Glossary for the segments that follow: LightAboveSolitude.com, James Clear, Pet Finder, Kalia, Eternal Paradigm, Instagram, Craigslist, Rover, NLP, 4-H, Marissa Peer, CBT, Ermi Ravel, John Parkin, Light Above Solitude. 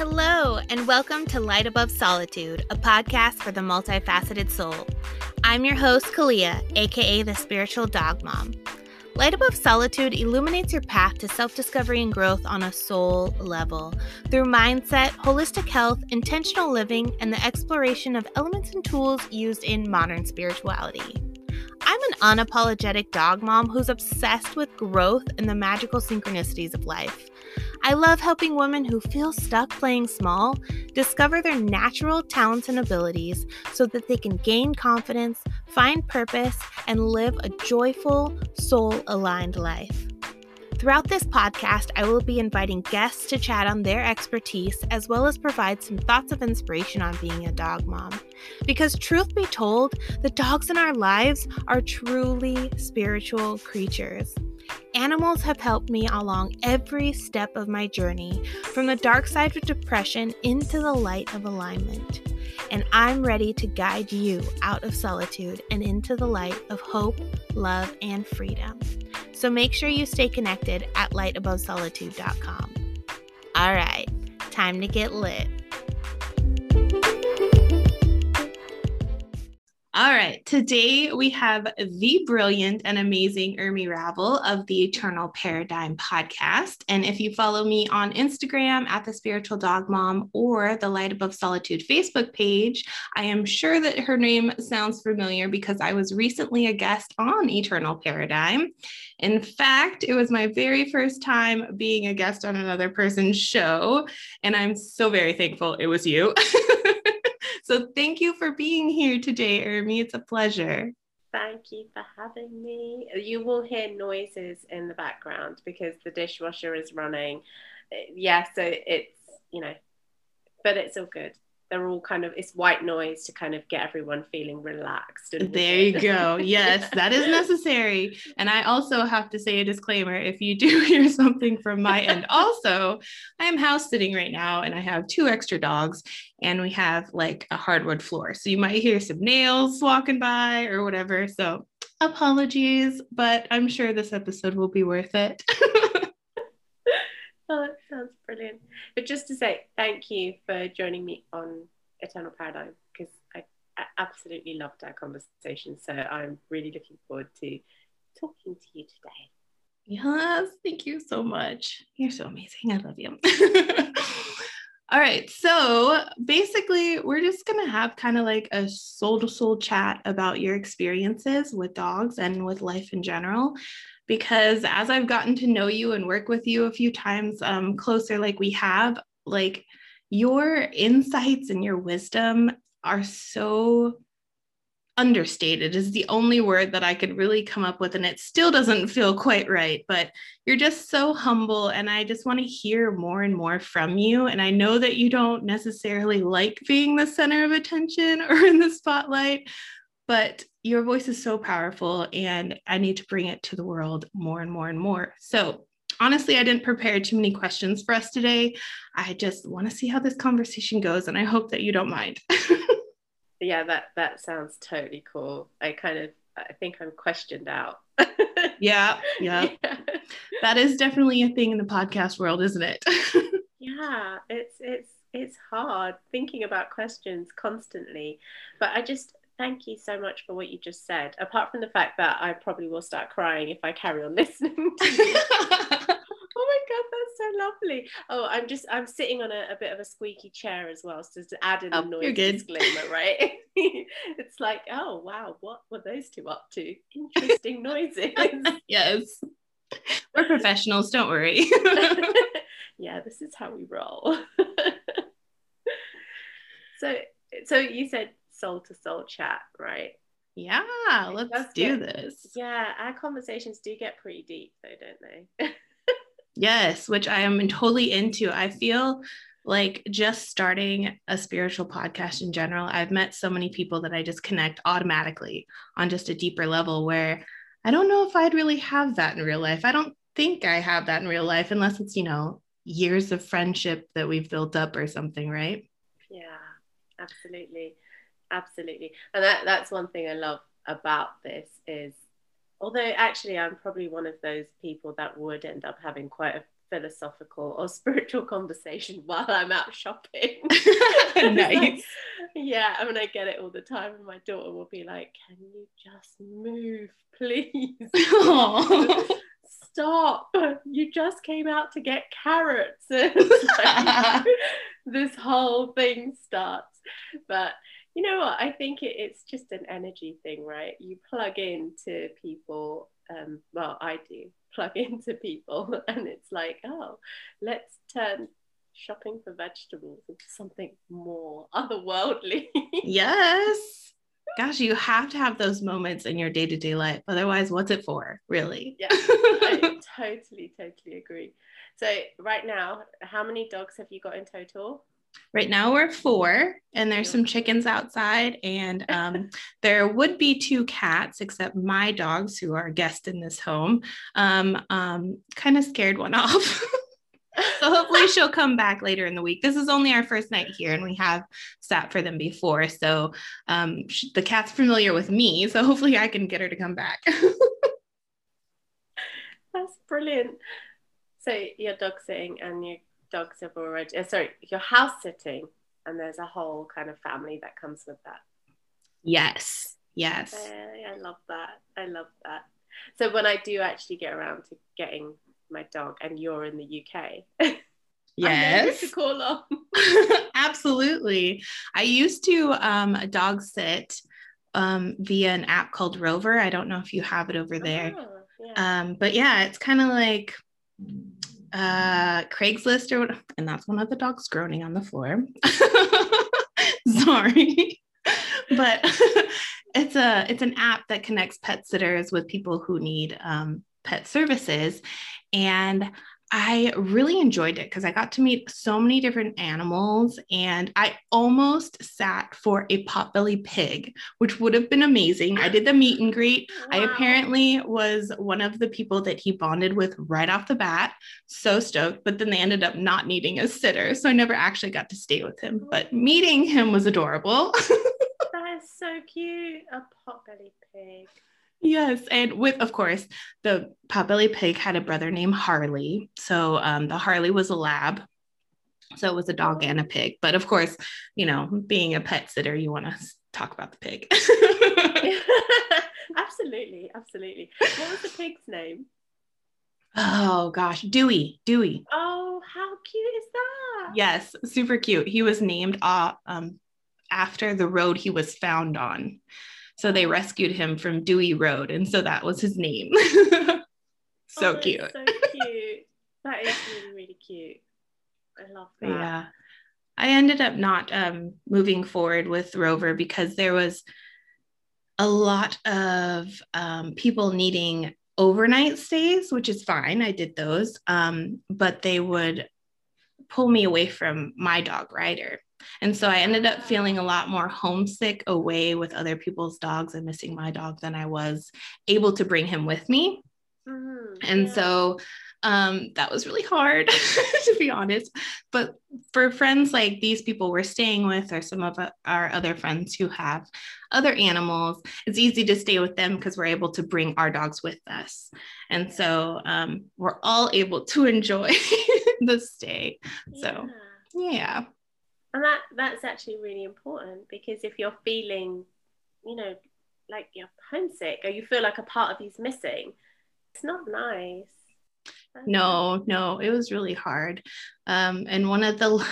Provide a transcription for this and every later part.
Hello, and welcome to Light Above Solitude, a podcast for the multifaceted soul. I'm your host, Kalia, aka the Spiritual Dog Mom. Light Above Solitude illuminates your path to self-discovery and growth on a soul level through mindset, holistic health, intentional living, and the exploration of elements and tools used in modern spirituality. I'm an unapologetic dog mom who's obsessed with growth and the magical synchronicities of life. I love helping women who feel stuck playing small discover their natural talents and abilities so that they can gain confidence, find purpose, and live a joyful, soul-aligned life. Throughout this podcast, I will be inviting guests to chat on their expertise as well as provide some thoughts of inspiration on being a dog mom. Because truth be told, the dogs in our lives are truly spiritual creatures. Animals have helped me along every step of my journey, from the dark side of depression into the light of alignment. And I'm ready to guide you out of solitude and into the light of hope, love, and freedom. So make sure you stay connected at LightAboveSolitude.com. All right, time to get lit. All right, today we have the brilliant and amazing Ermi Ravel of the Eternal Paradigm podcast. And if you follow me on Instagram at the Spiritual Dog Mom or the Light Above Solitude Facebook page, I am sure that her name sounds familiar because I was recently a guest on Eternal Paradigm. In fact, it was my very first time being a guest on another person's show, and I'm so very thankful it was you. So thank you for being here today, Ermi. It's a pleasure. Thank you for having me. You will hear noises in the background because the dishwasher is running. Yeah, so it's, you know, but it's all good. They're all kind of, it's white noise to kind of get everyone feeling relaxed. There you go. Yes, that is necessary. And I also have to say a disclaimer, if you do hear something from my end, also, I am house sitting right now and I have two extra dogs and we have like a hardwood floor. So you might hear some nails walking by or whatever. So apologies, but I'm sure this episode will be worth it. Oh, that sounds brilliant. But just to say thank you for joining me on Eternal Paradigm because I absolutely loved our conversation. So I'm really looking forward to talking to you today. Yes, thank you so much. You're so amazing. I love you. All right. So basically, we're just going to have kind of like a soul-to-soul chat about your experiences with dogs and with life in general. Because as I've gotten to know you and work with you a few times closer, like we have, like your insights and your wisdom are so understated is the only word that I could really come up with. And it still doesn't feel quite right, but you're just so humble. And I just want to hear more and more from you. And I know that you don't necessarily like being the center of attention or in the spotlight, but your voice is so powerful and I need to bring it to the world more and more and more. So honestly, I didn't prepare too many questions for us today. I just want to see how this conversation goes and I hope that you don't mind. Yeah, that sounds totally cool. I think I'm questioned out. Yeah. That is definitely a thing in the podcast world, isn't it? Yeah, it's hard thinking about questions constantly, but thank you so much for what you just said. Apart from the fact that I probably will start crying if I carry on listening to you. Oh my God, that's so lovely. Oh, I'm sitting on a bit of a squeaky chair as well. So to add in the noise disclaimer, right? It's like, oh, wow, what were those two up to? Interesting noises. Yes. We're professionals, don't worry. Yeah, this is how we roll. So you said, soul to soul chat, right? Yeah, let's do this. Yeah, our conversations do get pretty deep though, don't they? Yes, which I am totally into. I feel like just starting a spiritual podcast in general, I've met so many people that I just connect automatically on just a deeper level where I don't know if I'd really have that in real life. I don't think I have that in real life unless it's, you know, years of friendship that we've built up or something, right? Yeah, absolutely. Absolutely. And that's one thing I love about this is, although actually I'm probably one of those people that would end up having quite a philosophical or spiritual conversation while I'm out shopping. Nice. Yeah, I mean, I get it all the time, and my daughter will be like, can you just move, please? Stop, you just came out to get carrots. Like, this whole thing starts. But you know what, I think it's just an energy thing, right? You plug into people, well, I do plug into people, and it's like, oh, let's turn shopping for vegetables into something more otherworldly. Yes. Gosh, you have to have those moments in your day-to-day life. Otherwise, what's it for, really? Yeah, I totally agree. So right now, how many dogs have you got in total? Right now we're 4, and there's some chickens outside, and there would be 2 cats, except my dogs, who are guests in this home, kind of scared one off. So hopefully she'll come back later in the week. This is only our first night here, and we have sat for them before. So the cat's familiar with me, so hopefully I can get her to come back. That's brilliant. So you're dog sitting, and your dogs have already, you're house sitting, and there's a whole kind of family that comes with that. Yes. Yes. I love that. I love that. So when I do actually get around to getting my dog, and you're in the UK. Yes. To call on. Absolutely. I used to dog sit via an app called Rover. I don't know if you have it over there. Yeah. But yeah, it's kind of like Craigslist or whatever. And that's one of the dogs groaning on the floor. Sorry. But it's an app that connects pet sitters with people who need pet services. And I really enjoyed it because I got to meet so many different animals, and I almost sat for a potbelly pig, which would have been amazing. I did the meet and greet. Wow. I apparently was one of the people that he bonded with right off the bat. So stoked, but then they ended up not needing a sitter. So I never actually got to stay with him, but meeting him was adorable. That is so cute. A potbelly pig. Yes. And with, of course, the potbelly pig had a brother named Harley. So the Harley was a lab. So it was a dog and a pig. But of course, you know, being a pet sitter, you want to talk about the pig. Absolutely. Absolutely. What was the pig's name? Oh, gosh. Dewey. Oh, how cute is that? Yes. Super cute. He was named after the road he was found on. So they rescued him from Dewey Road. And so that was his name. So cute. So cute. That is really, really cute. I love that. Yeah. I ended up not moving forward with Rover because there was a lot of people needing overnight stays, which is fine. I did those. But they would pull me away from my dog Ryder. And so I ended up feeling a lot more homesick away with other people's dogs and missing my dog than I was able to bring him with me. Mm-hmm. And so that was really hard, to be honest. But for friends like these people we're staying with, or some of our other friends who have other animals, it's easy to stay with them because we're able to bring our dogs with us. And so we're all able to enjoy the stay. So, yeah. And that's actually really important, because if you're feeling, you know, like you're homesick, or you feel like a part of you's missing, it's not nice. No, it was really hard. And one of the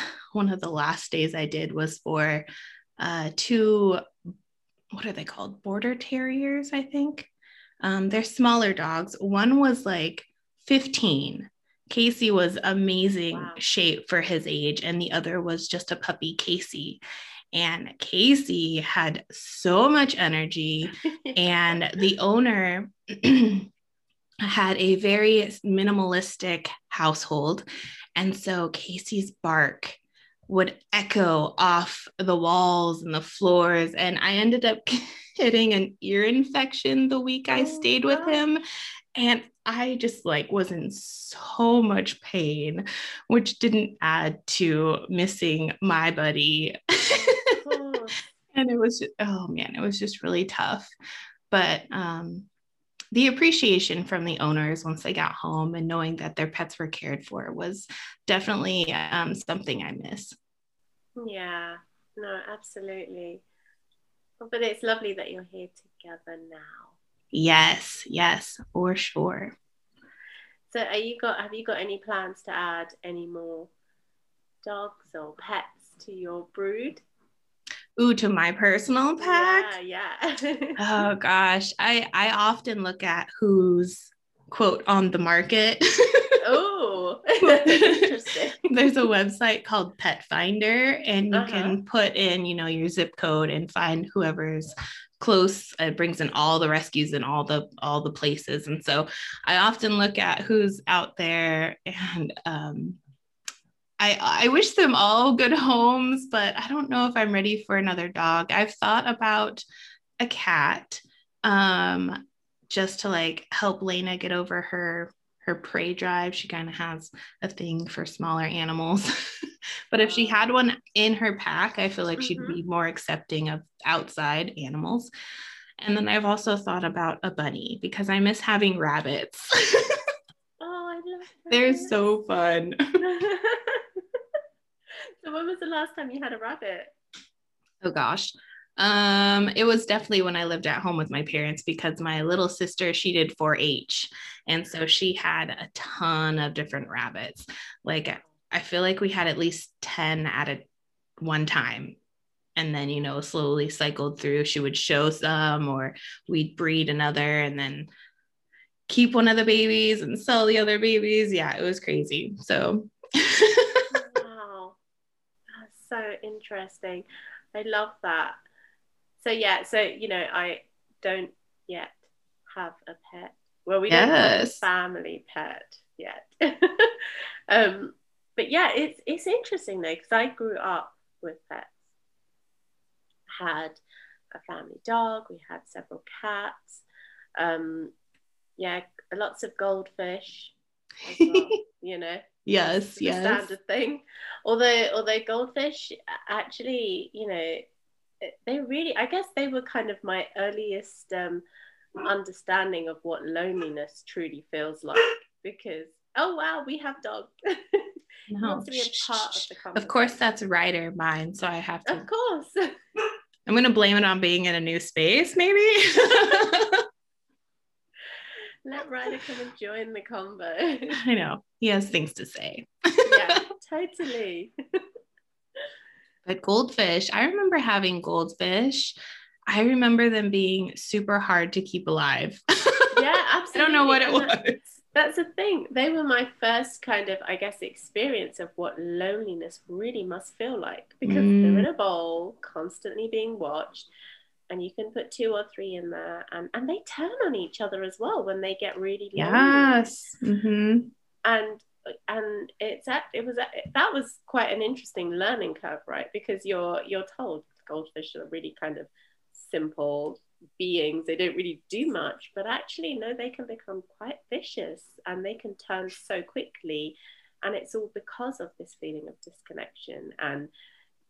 last days I did was for 2, what are they called? Border terriers, I think. They're smaller dogs. One was like 15. Casey was amazing shape for his age, and the other was just a puppy, Casey. And Casey had so much energy, and the owner had a very minimalistic household. And so Casey's bark would echo off the walls and the floors. And I ended up getting an ear infection the week I stayed with him. And I just was in so much pain, which didn't add to missing my buddy. And it was just really tough. But The appreciation from the owners once they got home and knowing that their pets were cared for was definitely something I miss. Yeah, no, absolutely. But it's lovely that you're here together now. Yes, yes, for sure. So have you got any plans to add any more dogs or pets to your brood? Ooh, to my personal pack? Yeah. Oh gosh, I often look at who's quote on the market. Oh, interesting. There's a website called Pet Finder, and you can put in, you know, your zip code and find whoever's close. It brings in all the rescues and all the places, and so I often look at who's out there, and I wish them all good homes, but I don't know if I'm ready for another dog. I've thought about a cat, just to like help Lena get over her prey drive. She kind of has a thing for smaller animals, but if she had one in her pack, I feel like she'd be more accepting of outside animals. And then I've also thought about a bunny because I miss having rabbits. Oh, I love her. They're so fun. So when was the last time you had a rabbit? Oh gosh. It was definitely when I lived at home with my parents, because my little sister, she did 4-H. And so she had a ton of different rabbits. Like, I feel like we had at least 10 at one time. And then, you know, slowly cycled through. She would show some, or we'd breed another and then keep one of the babies and sell the other babies. Yeah, it was crazy. So. Wow. That's so interesting. I love that. So yeah, so you know, I don't yet have a pet. Well, we don't have a family pet yet. But yeah, it's interesting though, because I grew up with pets. I had a family dog. We had several cats. Yeah, lots of goldfish as well, you know. Yes, yes. Standard thing. Although goldfish actually, you know, they really, I guess they were kind of my earliest understanding of what loneliness truly feels like, because, oh wow, we have dogs. No. Wants to be a part of the company. Of course, that's Ryder mine, so I have to. Of course. I'm going to blame it on being in a new space, maybe. Let Ryder come and join the combo. I know. He has things to say. Yeah, totally. But goldfish, I remember having goldfish. I remember them being super hard to keep alive. Yeah, absolutely. I don't know what it was. That's the thing. They were my first kind of, I guess, experience of what loneliness really must feel like, because they're in a bowl, constantly being watched, and you can put 2 or 3 in there, and they turn on each other as well when they get really lonely. Yes. Mm-hmm. And that was quite an interesting learning curve, right? Because you're told goldfish are really kind of simple beings, they don't really do much, but actually no, they can become quite vicious and they can turn so quickly, and it's all because of this feeling of disconnection and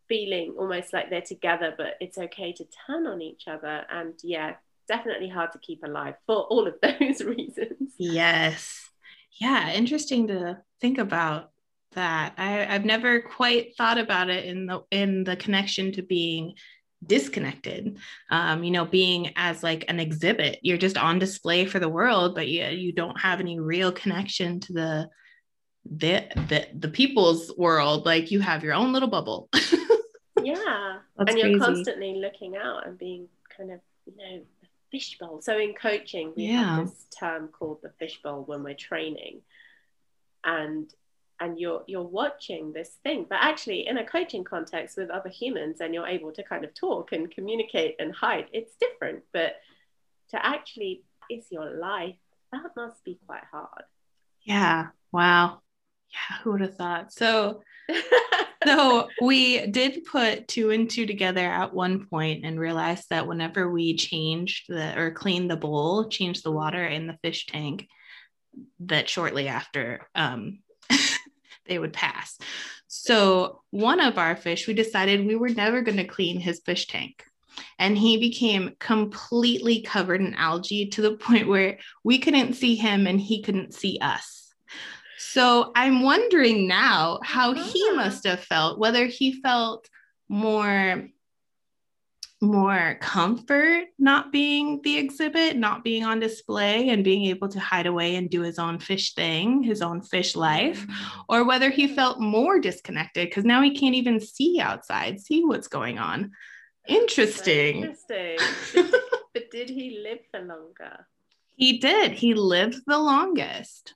feeling almost like they're together but it's okay to turn on each other. And yeah, definitely hard to keep alive for all of those reasons. Yes. Yeah, interesting to think about that. I've never quite thought about it in the connection to being disconnected, you know, being as like an exhibit. You're just on display for the world, but you don't have any real connection to the people's world. Like, you have your own little bubble. Yeah. That's and you're crazy. Constantly looking out and being kind of, you know, fishbowl. So in coaching, we have this term called the fishbowl when we're training, and you're watching this thing, but actually in a coaching context with other humans, and you're able to kind of talk and communicate and hide. It's different, but to actually is your life, that must be quite hard. Yeah. Wow. Yeah. Who would have thought? So. So we did put 2 and 2 together at one point and realized that whenever we cleaned the bowl, changed the water in the fish tank, that shortly after they would pass. So one of our fish, we decided we were never going to clean his fish tank. and he became completely covered in algae to the point where we couldn't see him and he couldn't see us. So I'm wondering now how he must have felt, whether he felt more comfort not being the exhibit, not being on display and being able to hide away and do his own fish thing, his own fish life, or whether he felt more disconnected because now he can't even see outside, see what's going on. Interesting. But did he live for longer? He did. He lived the longest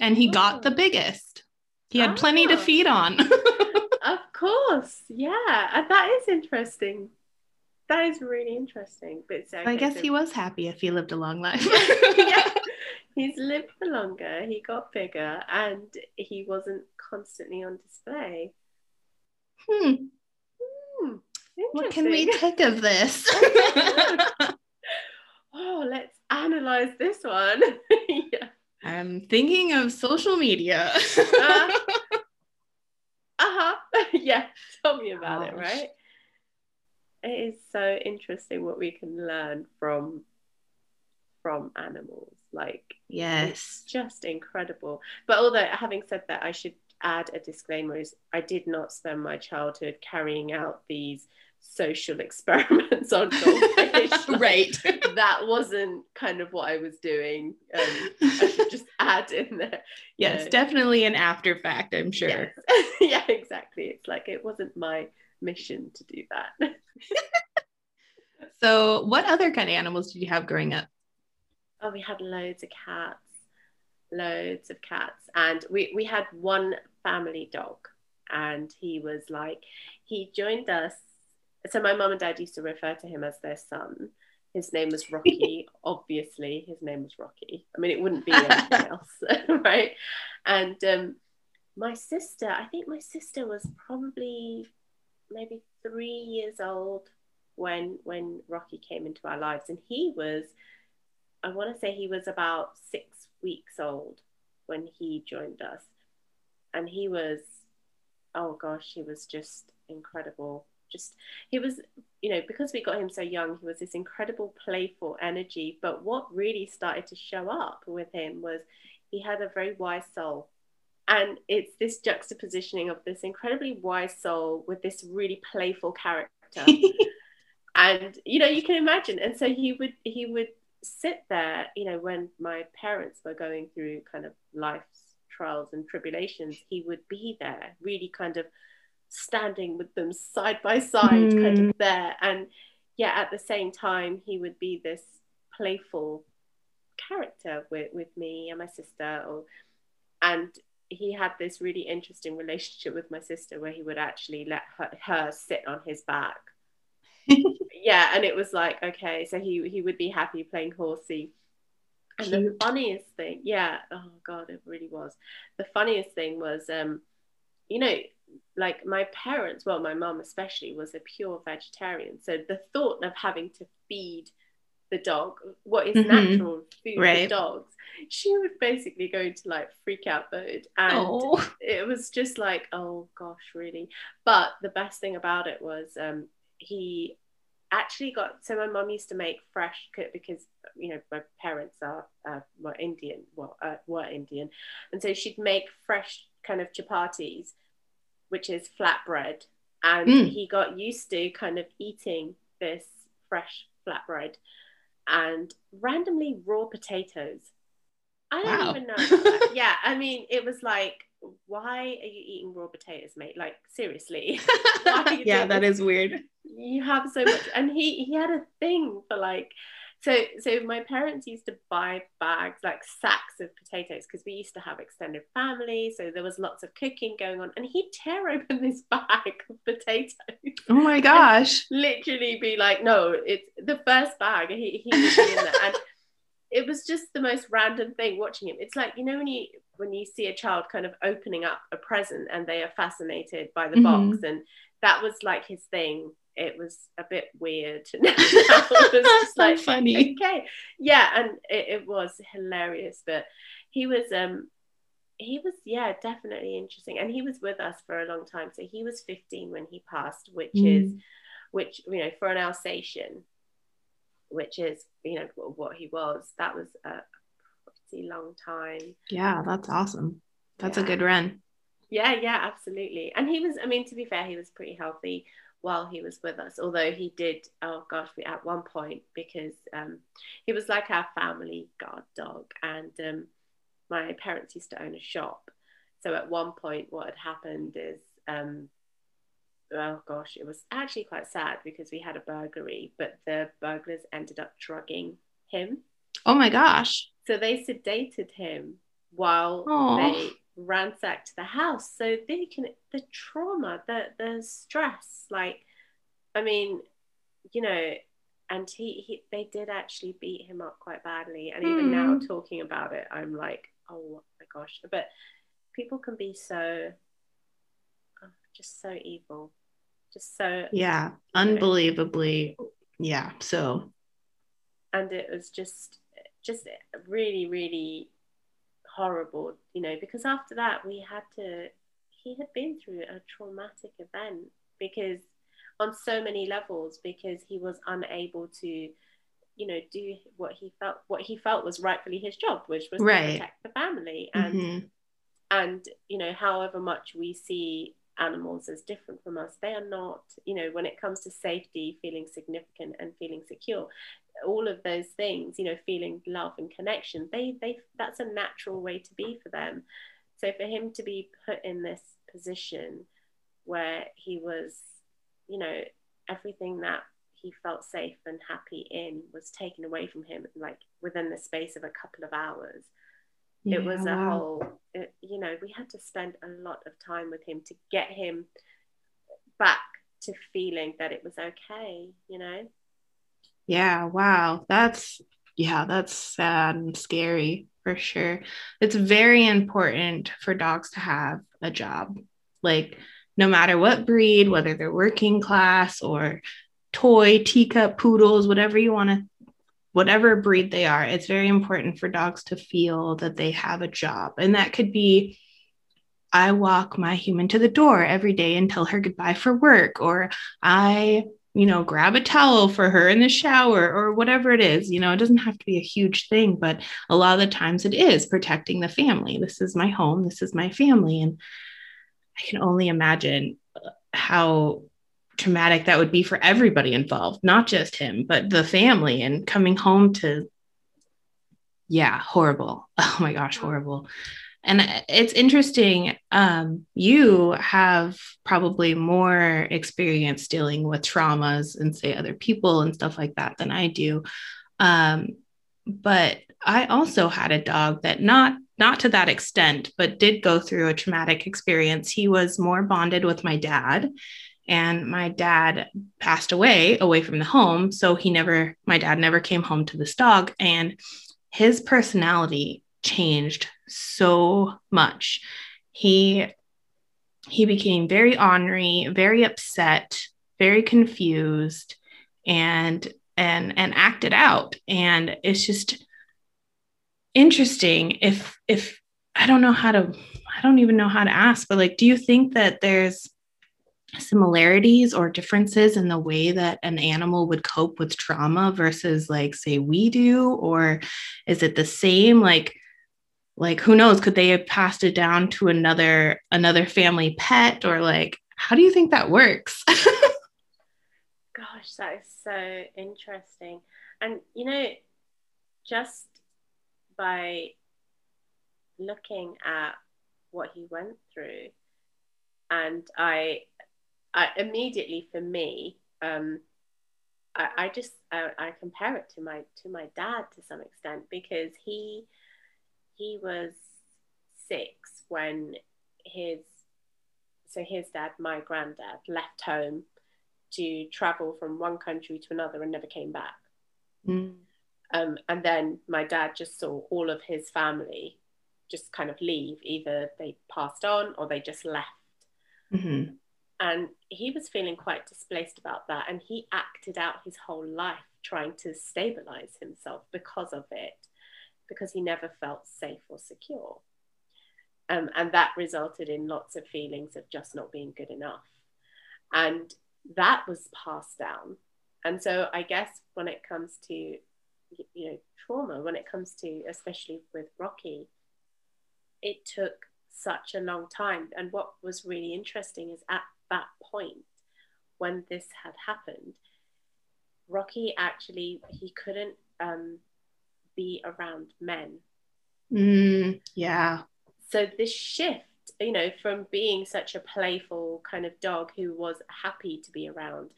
and he got the biggest. He had plenty to feed on. Of course. Yeah. That is interesting. That is really interesting. But so, I guess he was happy if he lived a long life. Yeah. He's lived for longer, he got bigger, and he wasn't constantly on display. What can we take of this? Oh, let's analyze this one. Yeah. I'm thinking of social media. Yeah, tell me about it, right? It is so interesting what we can learn from animals. Like, yes, it's just incredible. But although, having said that, I should add a disclaimer: is I did not spend my childhood carrying out these social experiments on goldfish. Right, that wasn't kind of what I was doing. I should just add in there. Yes, definitely an after fact, I'm sure. Yes. Yeah, exactly. It's like it wasn't my mission to do that. So what other kind of animals did you have growing up? Oh, we had loads of cats, and we had one family dog, and he joined us. So my mum and dad used to refer to him as their son. His name was Rocky. Obviously his name was Rocky. I mean, it wouldn't be anything else. Right. And I think my sister was probably maybe 3 years old when Rocky came into our lives, and he was about 6 weeks old when he joined us, and he was just incredible. He was, because we got him so young, he was this incredible playful energy. But what really started to show up with him was he had a very wise soul. And it's this juxtapositioning of this incredibly wise soul with this really playful character. And, you can imagine. And so he would sit there, when my parents were going through kind of life's trials and tribulations, he would be there, really kind of standing with them side by side, kind of there. And yeah, at the same time, he would be this playful character with me and my sister. And he had this really interesting relationship with my sister where he would actually let her sit on his back. Yeah, and it was like, okay, so he would be happy playing horsey. And the funniest thing, it really was. The funniest thing was, like my parents, well, my mum especially, was a pure vegetarian. So the thought of having to feed the dog what is natural food for dogs, she would basically go into like freak out mode. And it was just like, oh gosh, really. But the best thing about it was, he actually so my mum used to make fresh cook, because my parents were Indian, and so she'd make fresh kind of chapatis, which is flatbread, and he got used to kind of eating this fresh flatbread and randomly raw potatoes. I don't even know. Yeah, I mean, it was like, why are you eating raw potatoes, mate? Like, seriously. Yeah, that is weird. You have so much. And he had a thing for like, so my parents used to buy bags, like sacks of potatoes, because we used to have extended family, so there was lots of cooking going on, and he'd tear open this bag of potatoes. Oh my gosh. Literally be like, no, it's the first bag. He would be in there. And it was just the most random thing watching him. It's like, when you see a child kind of opening up a present and they are fascinated by the box, and that was like his thing. It was a bit weird. It was just like, so funny. Okay, yeah, and it was hilarious. But he was definitely interesting, and he was with us for a long time. So he was 15 when he passed, which is which, you know, for an Alsatian, which is, you know, what he was, that was a pretty long time. Yeah, that's awesome. That's a good run. Yeah, absolutely. And he was, I mean, to be fair, he was pretty healthy while he was with us, although he did, at one point, because he was like our family guard dog, and my parents used to own a shop. So at one point what had happened is, it was actually quite sad, because we had a burglary, but the burglars ended up drugging him. Oh my gosh. So they sedated him while they ransacked the house. So they can, the trauma, the stress, like, I mean, you know, and they did actually beat him up quite badly. And even now talking about it, I'm like, oh my gosh. But people can be so, just so evil, just so, yeah, unbelievably, yeah. So, and it was just really, really horrible, you know, because after that he had been through a traumatic event, because on so many levels, because he was unable to, you know, do what he felt was rightfully his job, which was to protect the family. And and, you know, however much we see animals as different from us, they are not, you know, when it comes to safety, feeling significant and feeling secure, all of those things, you know, feeling love and connection, they that's a natural way to be for them. So for him to be put in this position where he was, you know, everything that he felt safe and happy in was taken away from him, like within the space of a couple of hours. Yeah, it was a whole, you know, we had to spend a lot of time with him to get him back to feeling that it was okay, you know? Yeah. Wow. That's sad and scary for sure. It's very important for dogs to have a job, like no matter what breed, whether they're working class or toy, teacup, poodles, whatever breed they are, it's very important for dogs to feel that they have a job. And that could be, I walk my human to the door every day and tell her goodbye for work, or I, you know, grab a towel for her in the shower, or whatever it is. You know, it doesn't have to be a huge thing, but a lot of the times it is protecting the family. This is my home. This is my family. And I can only imagine how traumatic that would be for everybody involved, not just him, but the family, and coming home to, horrible. Oh my gosh, horrible. And it's interesting. You have probably more experience dealing with traumas and say other people and stuff like that than I do. But I also had a dog that not to that extent, but did go through a traumatic experience. He was more bonded with my dad, and my dad passed away from the home. So my dad never came home to this dog, and his personality changed so much. He became very ornery, very upset, very confused, and acted out. And it's just interesting. If I don't even know how to ask, but like, do you think that there's similarities or differences in the way that an animal would cope with trauma versus like, say, we do? Or is it the same? Like, who knows, could they have passed it down to another family pet? Or like, how do you think that works? Gosh, that is so interesting. And, you know, just by looking at what he went through, and I immediately, for me, I compare it to my dad to some extent, because he was 6 when his dad, my granddad, left home to travel from one country to another and never came back. And then my dad just saw all of his family just kind of leave. Either they passed on or they just left. Mm-hmm. And he was feeling quite displaced about that, and he acted out his whole life trying to stabilize himself because of it, because he never felt safe or secure, and that resulted in lots of feelings of just not being good enough. And that was passed down. And so I guess when it comes to, you know, trauma, when it comes to, especially with Rocky, it took such a long time. And what was really interesting is at that point when this had happened, Rocky actually, he couldn't be around men. Yeah. So this shift, you know, from being such a playful kind of dog who was happy to be around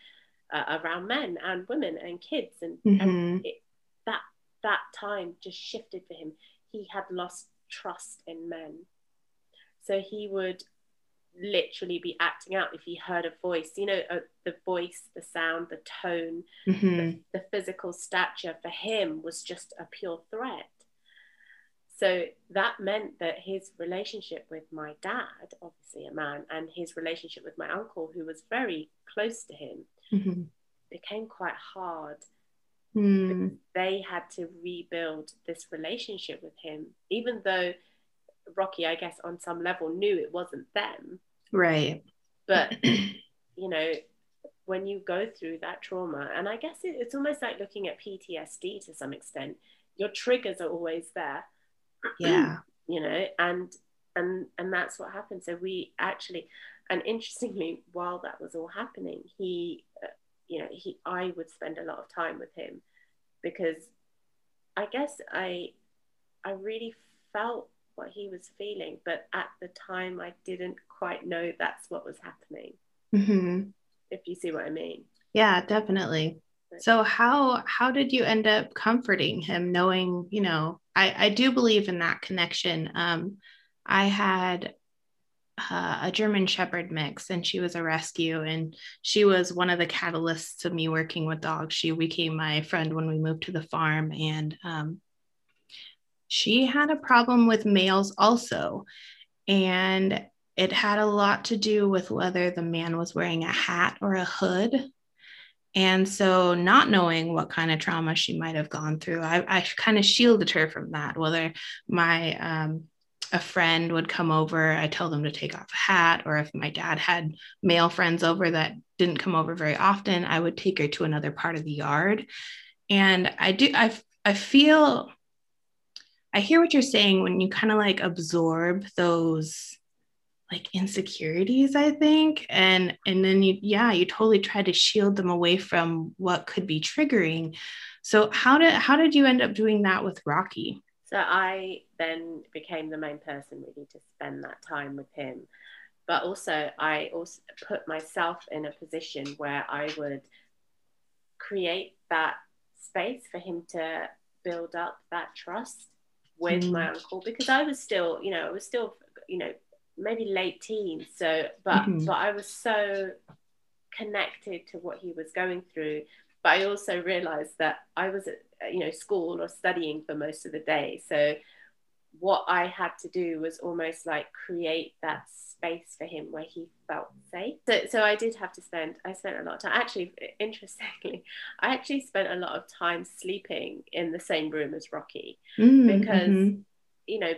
around men and women and kids, and, and that time just shifted for him. He had lost trust in men, so he would literally be acting out if he heard a voice, you know, the voice, the sound, the tone, the physical stature for him was just a pure threat. So that meant that his relationship with my dad, obviously a man, and his relationship with my uncle, who was very close to him, became quite hard. They had to rebuild this relationship with him, even though Rocky, I guess, on some level knew it wasn't them. Right. But, you know, when you go through that trauma, and I guess it's almost like looking at PTSD to some extent, your triggers are always there. Yeah. You know, and that's what happened. So we actually, and interestingly, while that was all happening, he, you know, I would spend a lot of time with him, because I guess I really felt what he was feeling, but at the time I didn't quite know that's what was happening. If you see what I mean. Yeah, definitely. So how did you end up comforting him, knowing, you know, I do believe in that connection. I had a German Shepherd mix, and she was a rescue, and she was one of the catalysts to me working with dogs. She became my friend when we moved to the farm, and she had a problem with males also, and it had a lot to do with whether the man was wearing a hat or a hood. And so, not knowing what kind of trauma she might have gone through, I kind of shielded her from that. Whether my a friend would come over, I tell them to take off a hat, or if my dad had male friends over that didn't come over very often, I would take her to another part of the yard. And I feel, I hear what you're saying when you kind of like absorb those like insecurities, I think. And then you totally try to shield them away from what could be triggering. So how did you end up doing that with Rocky? So I then became the main person really to spend that time with him. But also I also put myself in a position where I would create that space for him to build up that trust with my uncle, because I was still, you know, maybe late teens, so but I was so connected to what he was going through. But I also realized that I was at, you know, school or studying for most of the day, so what I had to do was almost like create that space for him where he felt safe. So I spent a lot of time, actually, interestingly, I actually spent a lot of time sleeping in the same room as Rocky, because you know,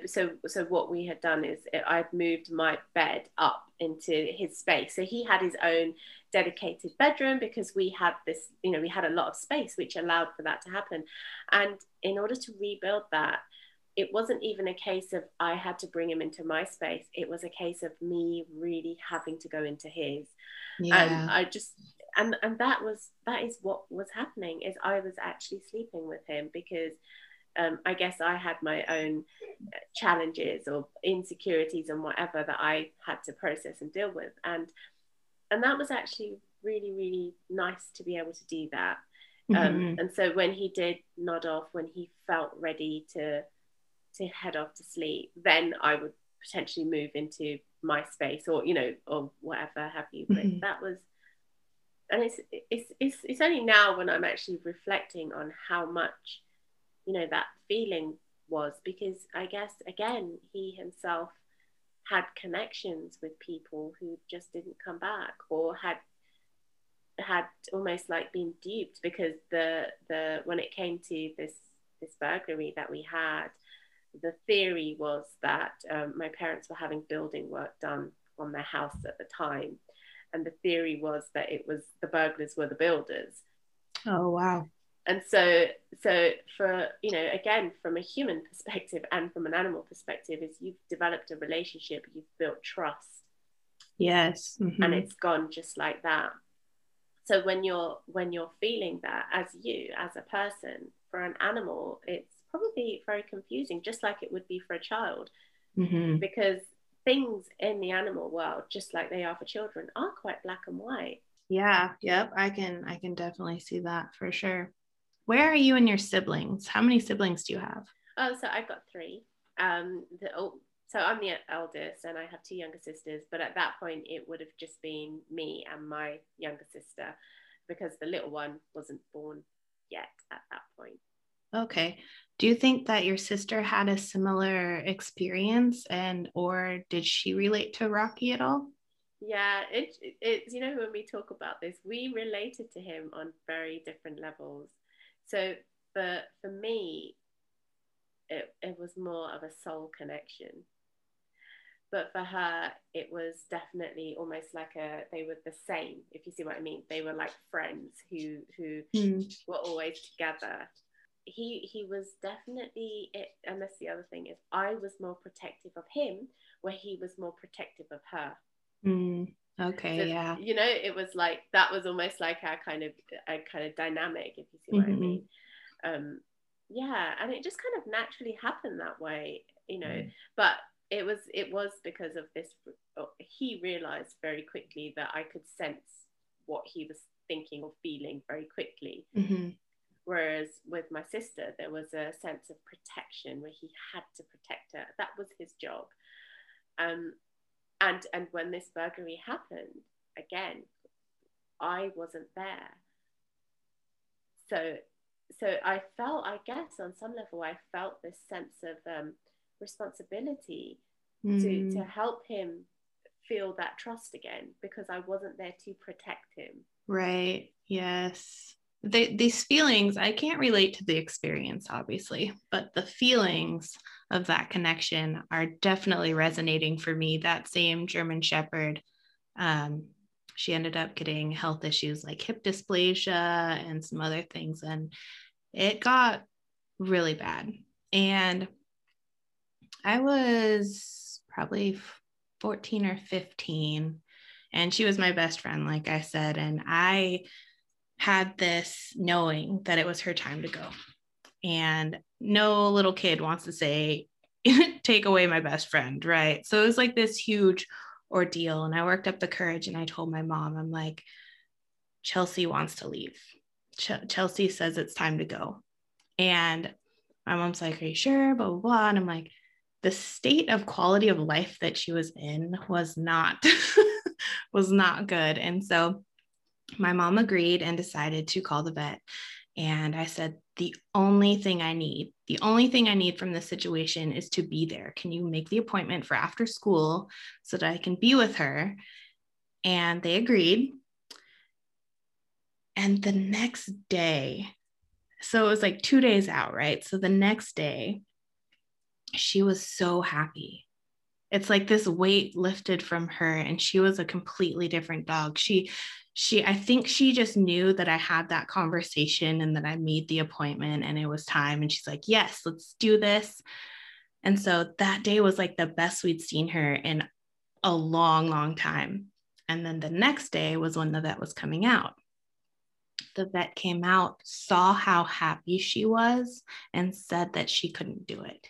so what we had done is I'd moved my bed up into his space. So he had his own dedicated bedroom, because we had this, you know, we had a lot of space, which allowed for that to happen. And in order to rebuild that, it wasn't even a case of I had to bring him into my space. It was a case of me really having to go into his. Yeah. And I just, and that is what was happening, is I was actually sleeping with him, because I guess I had my own challenges or insecurities and whatever that I had to process and deal with. And that was actually really, really nice to be able to do that. And so when he did nod off, when he felt ready to head off to sleep, then I would potentially move into my space, or, you know, or whatever have you. But that was, and it's only now when I'm actually reflecting on how much, you know, that feeling was, because I guess, again, he himself had connections with people who just didn't come back, or had almost like been duped, because the when it came to this burglary that we had, the theory was that my parents were having building work done on their house at the time, and the theory was that it was the burglars were the builders. Oh wow. And so for, you know, again, from a human perspective and from an animal perspective, is you've developed a relationship, you've built trust. Yes. Mm-hmm. And it's gone just like that. So when you're feeling that as you, as a person, for an animal, it's probably very confusing, just like it would be for a child, mm-hmm. because things in the animal world, just like they are for children, are quite black and white. Yeah. Yep. I can definitely see that for sure. Where are you and your siblings? How many siblings do you have? Oh, so I've got three. So I'm the eldest and I have two younger sisters, but at that point it would have just been me and my younger sister because the little one wasn't born yet at that point. Okay. Do you think that your sister had a similar experience or did she relate to Rocky at all? Yeah, it's, you know, when we talk about this, we related to him on very different levels. So for me, it was more of a soul connection. But for her, it was definitely almost like they were the same, if you see what I mean. They were like friends who were always together. He was definitely, and that's the other thing, is I was more protective of him where he was more protective of her. Mm. Okay, so, yeah. You know, it was like, that was almost like our kind of dynamic, if you see what I mean. Yeah, and it just kind of naturally happened that way, you know, but it was because of this, he realized very quickly that I could sense what he was thinking or feeling very quickly. Mm-hmm. Whereas with my sister, there was a sense of protection where he had to protect her. That was his job. And when this burglary happened, again, I wasn't there. So I felt, I guess, on some level, I felt this sense of responsibility to help him feel that trust again, because I wasn't there to protect him. Right. Yes. These feelings, I can't relate to the experience, obviously, but the feelings of that connection are definitely resonating for me. That same German Shepherd, she ended up getting health issues like hip dysplasia and some other things. And it got really bad. And I was probably 14 or 15, and she was my best friend, like I said, and I had this knowing that it was her time to go. And no little kid wants to say, take away my best friend, right? So it was like this huge ordeal. And I worked up the courage and I told my mom, I'm like, Chelsea wants to leave. Chelsea says it's time to go. And my mom's like, are you sure? Blah, blah, blah. And I'm like, the state of quality of life that she was in was not good. And so my mom agreed and decided to call the vet. And I said, the only thing I need from this situation is to be there. Can you make the appointment for after school so that I can be with her? And they agreed. And the next day, so it was like 2 days out, right? So the next day, she was so happy. It's like this weight lifted from her, and she was a completely different dog. She, I think she just knew that I had that conversation and that I made the appointment and it was time. And she's like, yes, let's do this. And so that day was like the best we'd seen her in a long, long time. And then the next day was when the vet was coming out. The vet came out, saw how happy she was, and said that she couldn't do it.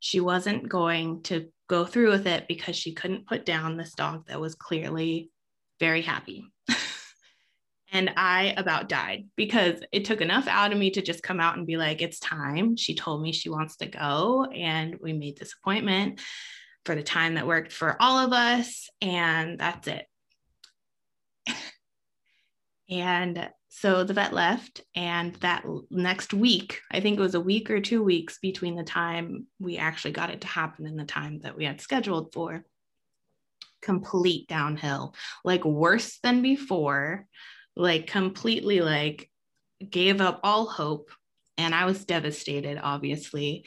She wasn't going to go through with it because she couldn't put down this dog that was clearly very happy. And I about died because it took enough out of me to just come out and be like, it's time. She told me she wants to go. And we made this appointment for the time that worked for all of us. And that's it. And so the vet left. And that next week, I think it was a week or 2 weeks between the time we actually got it to happen and the time that we had scheduled for, complete downhill, like worse than before, like completely like gave up all hope. And I was devastated, obviously,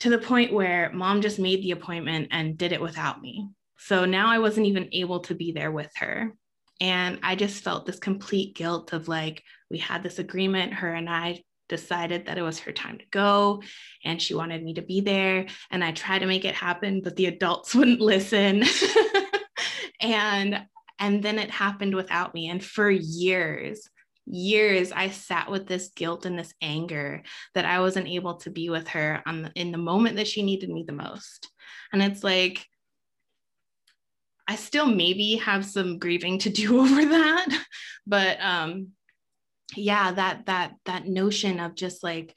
to the point where mom just made the appointment and did it without me. So now I wasn't even able to be there with her. And I just felt this complete guilt of like, we had this agreement, her and I decided that it was her time to go and she wanted me to be there. And I tried to make it happen, but the adults wouldn't listen. And then it happened without me. And for years, I sat with this guilt and this anger that I wasn't able to be with her in the moment that she needed me the most. And it's like, I still maybe have some grieving to do over that, but yeah, that notion of just like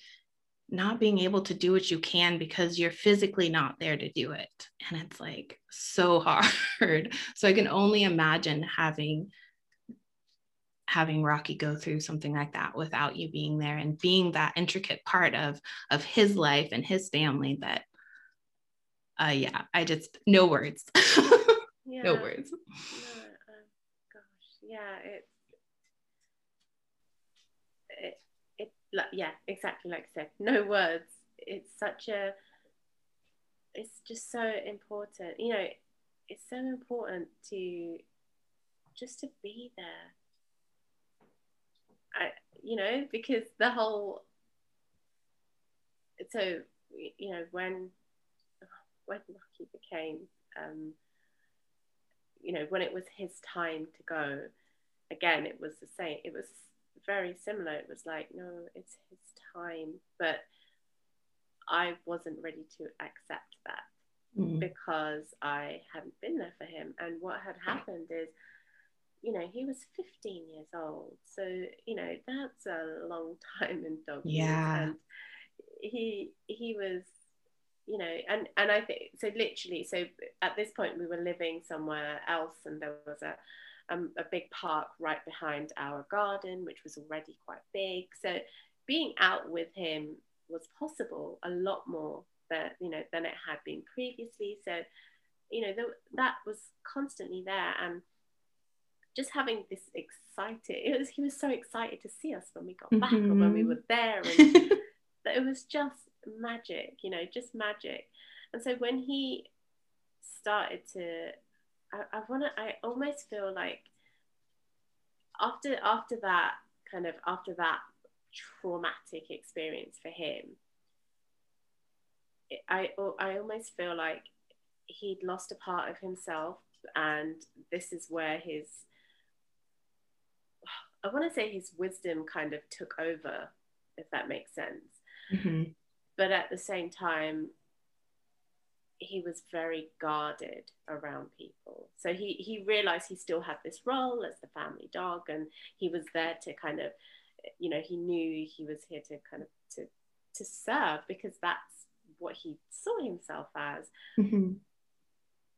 not being able to do what you can because you're physically not there to do it. And it's like so hard. So I can only imagine having Rocky go through something like that without you being there and being that intricate part of his life and his family that, yeah, I just, no words. Yeah. No words. No, gosh, yeah, it like, yeah, exactly like I said, no words. It's just so important, you know. It's so important to be there. Because the whole. So you know when Rocky became. When it was his time to go, again, it was the same. It was very similar. It was like, no, it's his time. But I wasn't ready to accept that because I hadn't been there for him. And what had happened is, he was 15 years old. So, that's a long time in dog years. Yeah. And he was... and I think so. Literally, so at this point we were living somewhere else, and there was a big park right behind our garden, which was already quite big. So being out with him was possible a lot more than it had been previously. So that was constantly there, and just having this he was so excited to see us when we got back or when we were there, and it was just magic, magic. And so when he started to, I almost feel like after that traumatic experience for him, I almost feel like he'd lost a part of himself, and this is where his wisdom kind of took over, if that makes sense. But at the same time, he was very guarded around people. So he realized he still had this role as the family dog, and he was there to kind of, he knew he was here to kind of to serve, because that's what he saw himself as.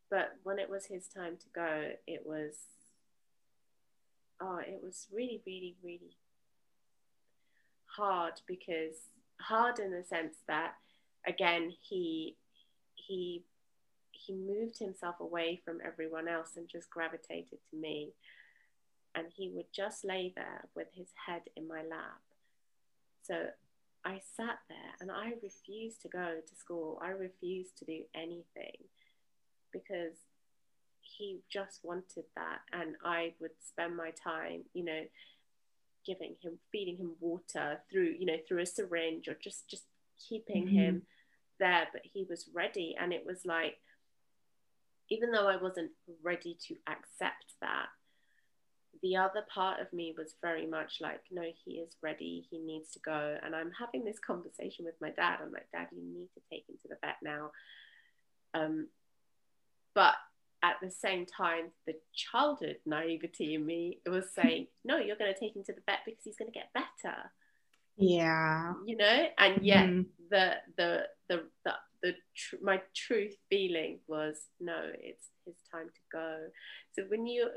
But when it was his time to go, it was really, really, really hard, because hard in the sense that, again, he moved himself away from everyone else and just gravitated to me, and he would just lay there with his head in my lap. So I sat there, and I refused to go to school. I refused to do anything, because he just wanted that. And I would spend my time feeding him water through a syringe, or just keeping him there. But he was ready, and it was like, even though I wasn't ready to accept that, the other part of me was very much like, no, he is ready, he needs to go. And I'm having this conversation with my dad. I'm like, Dad, you need to take him to the vet now. But at the same time, the childhood naivety in me was saying, no, you're going to take him to the vet because he's going to get better. Yeah. And yet my true feeling was, no, it's his time to go. So when you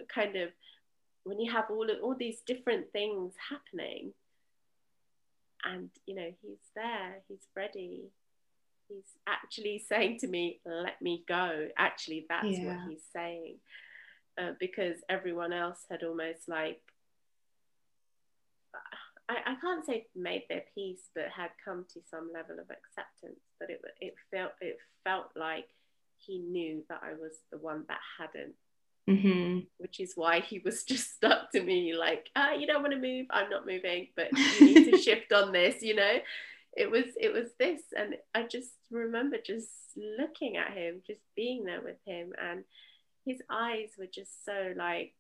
have all these different things happening, and he's there, he's ready, he's actually saying to me, let me go. Actually, that's what he's saying. Because everyone else had almost like, I can't say made their peace, but had come to some level of acceptance. But it felt like he knew that I was the one that hadn't, which is why he was just stuck to me like, you don't want to move, I'm not moving, but you need to shift on this, you know. It was this, and I just remember just looking at him, just being there with him, and his eyes were just so like,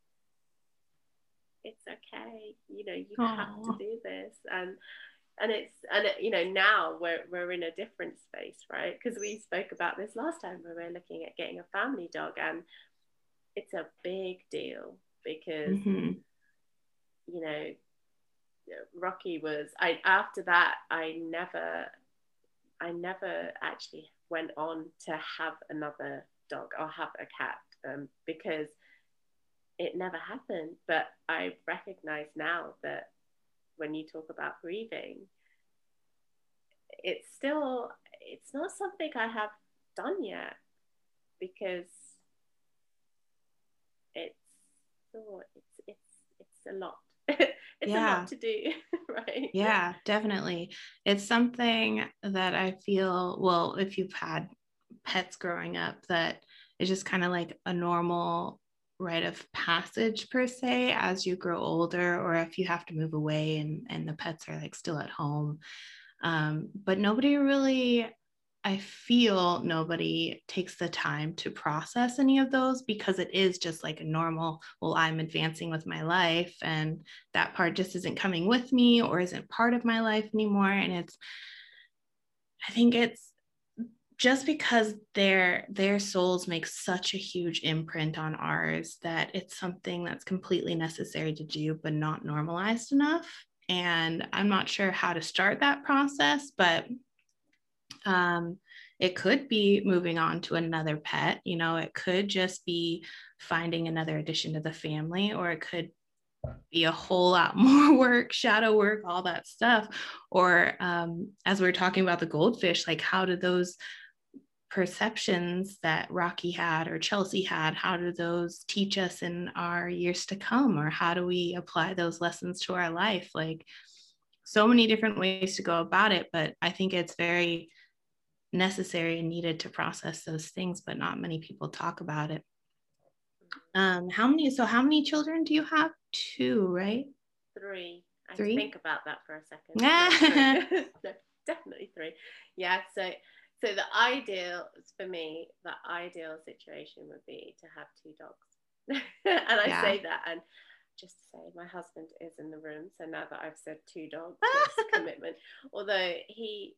it's okay, you know, you have to do this. And you know, now we're in a different space, right? Because we spoke about this last time when we were looking at getting a family dog, and it's a big deal because you know, Rocky was, after that I never actually went on to have another dog or have a cat, because it never happened. But I recognize now that when you talk about grieving, it's not something I have done yet, because it's a lot. It's a lot to do, right? Yeah, definitely. It's something that I feel, well, if you've had pets growing up, that it's just kind of like a normal rite of passage per se as you grow older, or if you have to move away and the pets are like still at home. But nobody really, I feel nobody takes the time to process any of those, because it is just like a normal, well, I'm advancing with my life and that part just isn't coming with me or isn't part of my life anymore. And I think it's just because their souls make such a huge imprint on ours that it's something that's completely necessary to do, but not normalized enough. And I'm not sure how to start that process, but it could be moving on to another pet, you know, it could just be finding another addition to the family, or it could be a whole lot more work, shadow work, all that stuff. Or, as we were talking about the goldfish, like how do those perceptions that Rocky had or Chelsea had, how do those teach us in our years to come? Or how do we apply those lessons to our life? Like so many different ways to go about it, but I think it's very necessary and needed to process those things, but not many people talk about it. How many children do you have? 2, right? 3. I think about that for a second. Yeah. No, definitely 3. Yeah. So the ideal, for me, the ideal situation would be to have 2 dogs. And I say that, and just to say my husband is in the room, so now that I've said 2 dogs, it's a commitment. Although he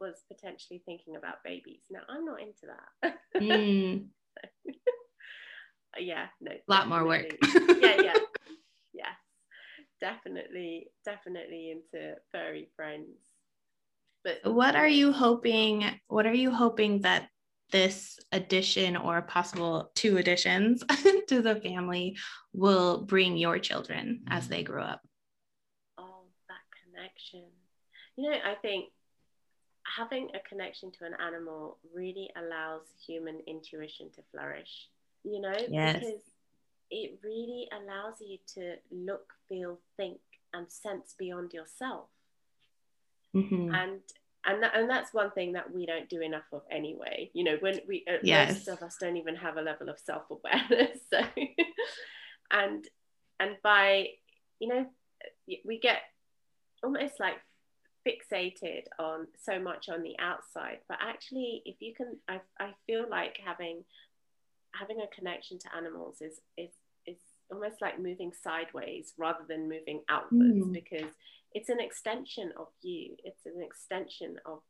was potentially thinking about babies. Now I'm not into that. Yeah, no, a lot more work. yeah, definitely into furry friends. But what are you hoping that this addition, or possible 2 additions to the family, will bring your children as they grow up? Oh, that connection. You know, I think having a connection to an animal really allows human intuition to flourish, you know, because it really allows you to look, feel, think, and sense beyond yourself. And that's one thing that we don't do enough of anyway. You know, when we, most of us don't even have a level of self-awareness. So, and by, you know, we get almost like fixated on so much on the outside, but actually if you can, I feel like having a connection to animals is almost like moving sideways rather than moving outwards, because it's an extension of you. It's an extension of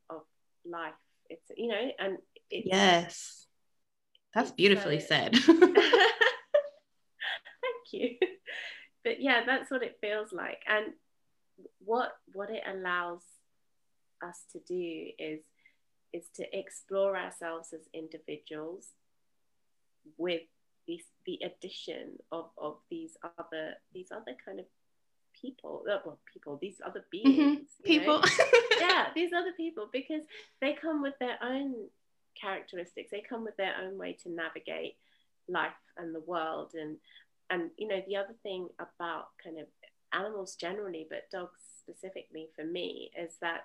life. It's, you know, and it's, that's beautifully said. Thank you. But yeah, that's what it feels like. And what it allows us to do is to explore ourselves as individuals with the addition of these other kind of these other beings, these other people, because they come with their own characteristics, they come with their own way to navigate life and the world. And you know, the other thing about kind of animals generally, but dogs specifically for me, is that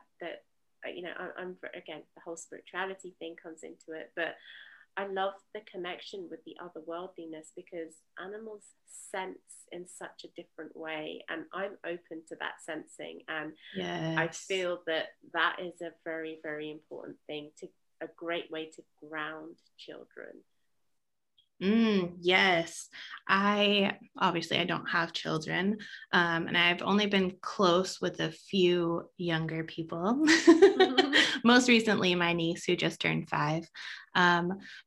you know, I'm again, the whole spirituality thing comes into it, but I love the connection with the otherworldliness, because animals sense in such a different way, and I'm open to that sensing. And yes, I feel that that is a very, very important thing, to a great way to ground children. Yes. I don't have children, and I've only been close with a few younger people. Most recently, my niece, who just turned 5.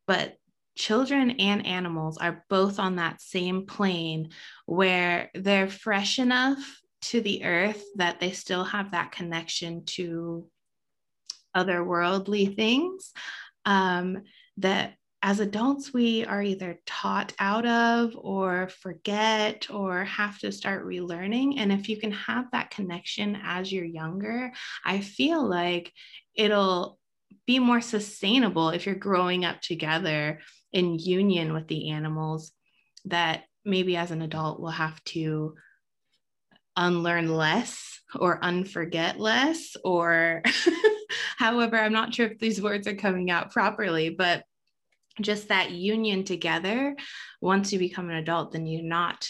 But children and animals are both on that same plane where they're fresh enough to the earth that they still have that connection to otherworldly things, that as adults, we are either taught out of or forget or have to start relearning. And if you can have that connection as you're younger, I feel like it'll be more sustainable if you're growing up together in union with the animals, that maybe as an adult we'll have to unlearn less or unforget less, or however, I'm not sure if these words are coming out properly, but just that union together. Once you become an adult, then you're not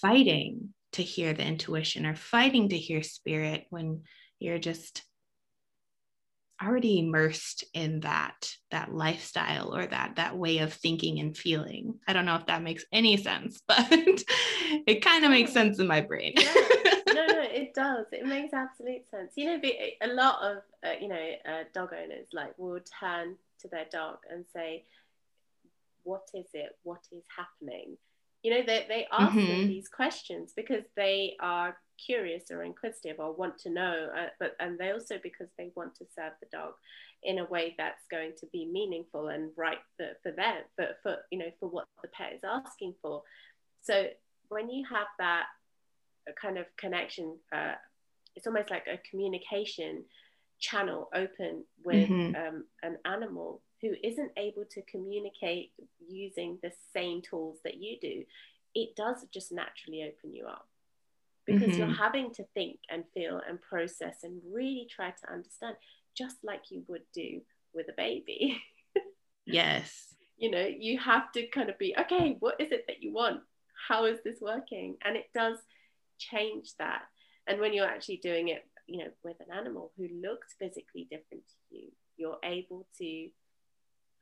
fighting to hear the intuition or fighting to hear spirit, when you're just already immersed in that lifestyle, or that way of thinking and feeling. I don't know if that makes any sense, but it kind of makes sense in my brain. Yeah. No, it does. It makes absolute sense. You know, a lot of, dog owners will turn to their dog and say, what is it? What is happening? You know, they ask them these questions because they are curious or inquisitive or want to know, and they also, because they want to serve the dog in a way that's going to be meaningful and right for them, but for what the pet is asking for. So when you have that kind of connection, it's almost like a communication channel open with an animal who isn't able to communicate using the same tools that you do, it does just naturally open you up, because you're having to think and feel and process and really try to understand, just like you would do with a baby. Yes. You know, you have to kind of be, okay, what is it that you want? How is this working? And it does change that. And when you're actually doing it, you know, with an animal who looks physically different to you, you're able to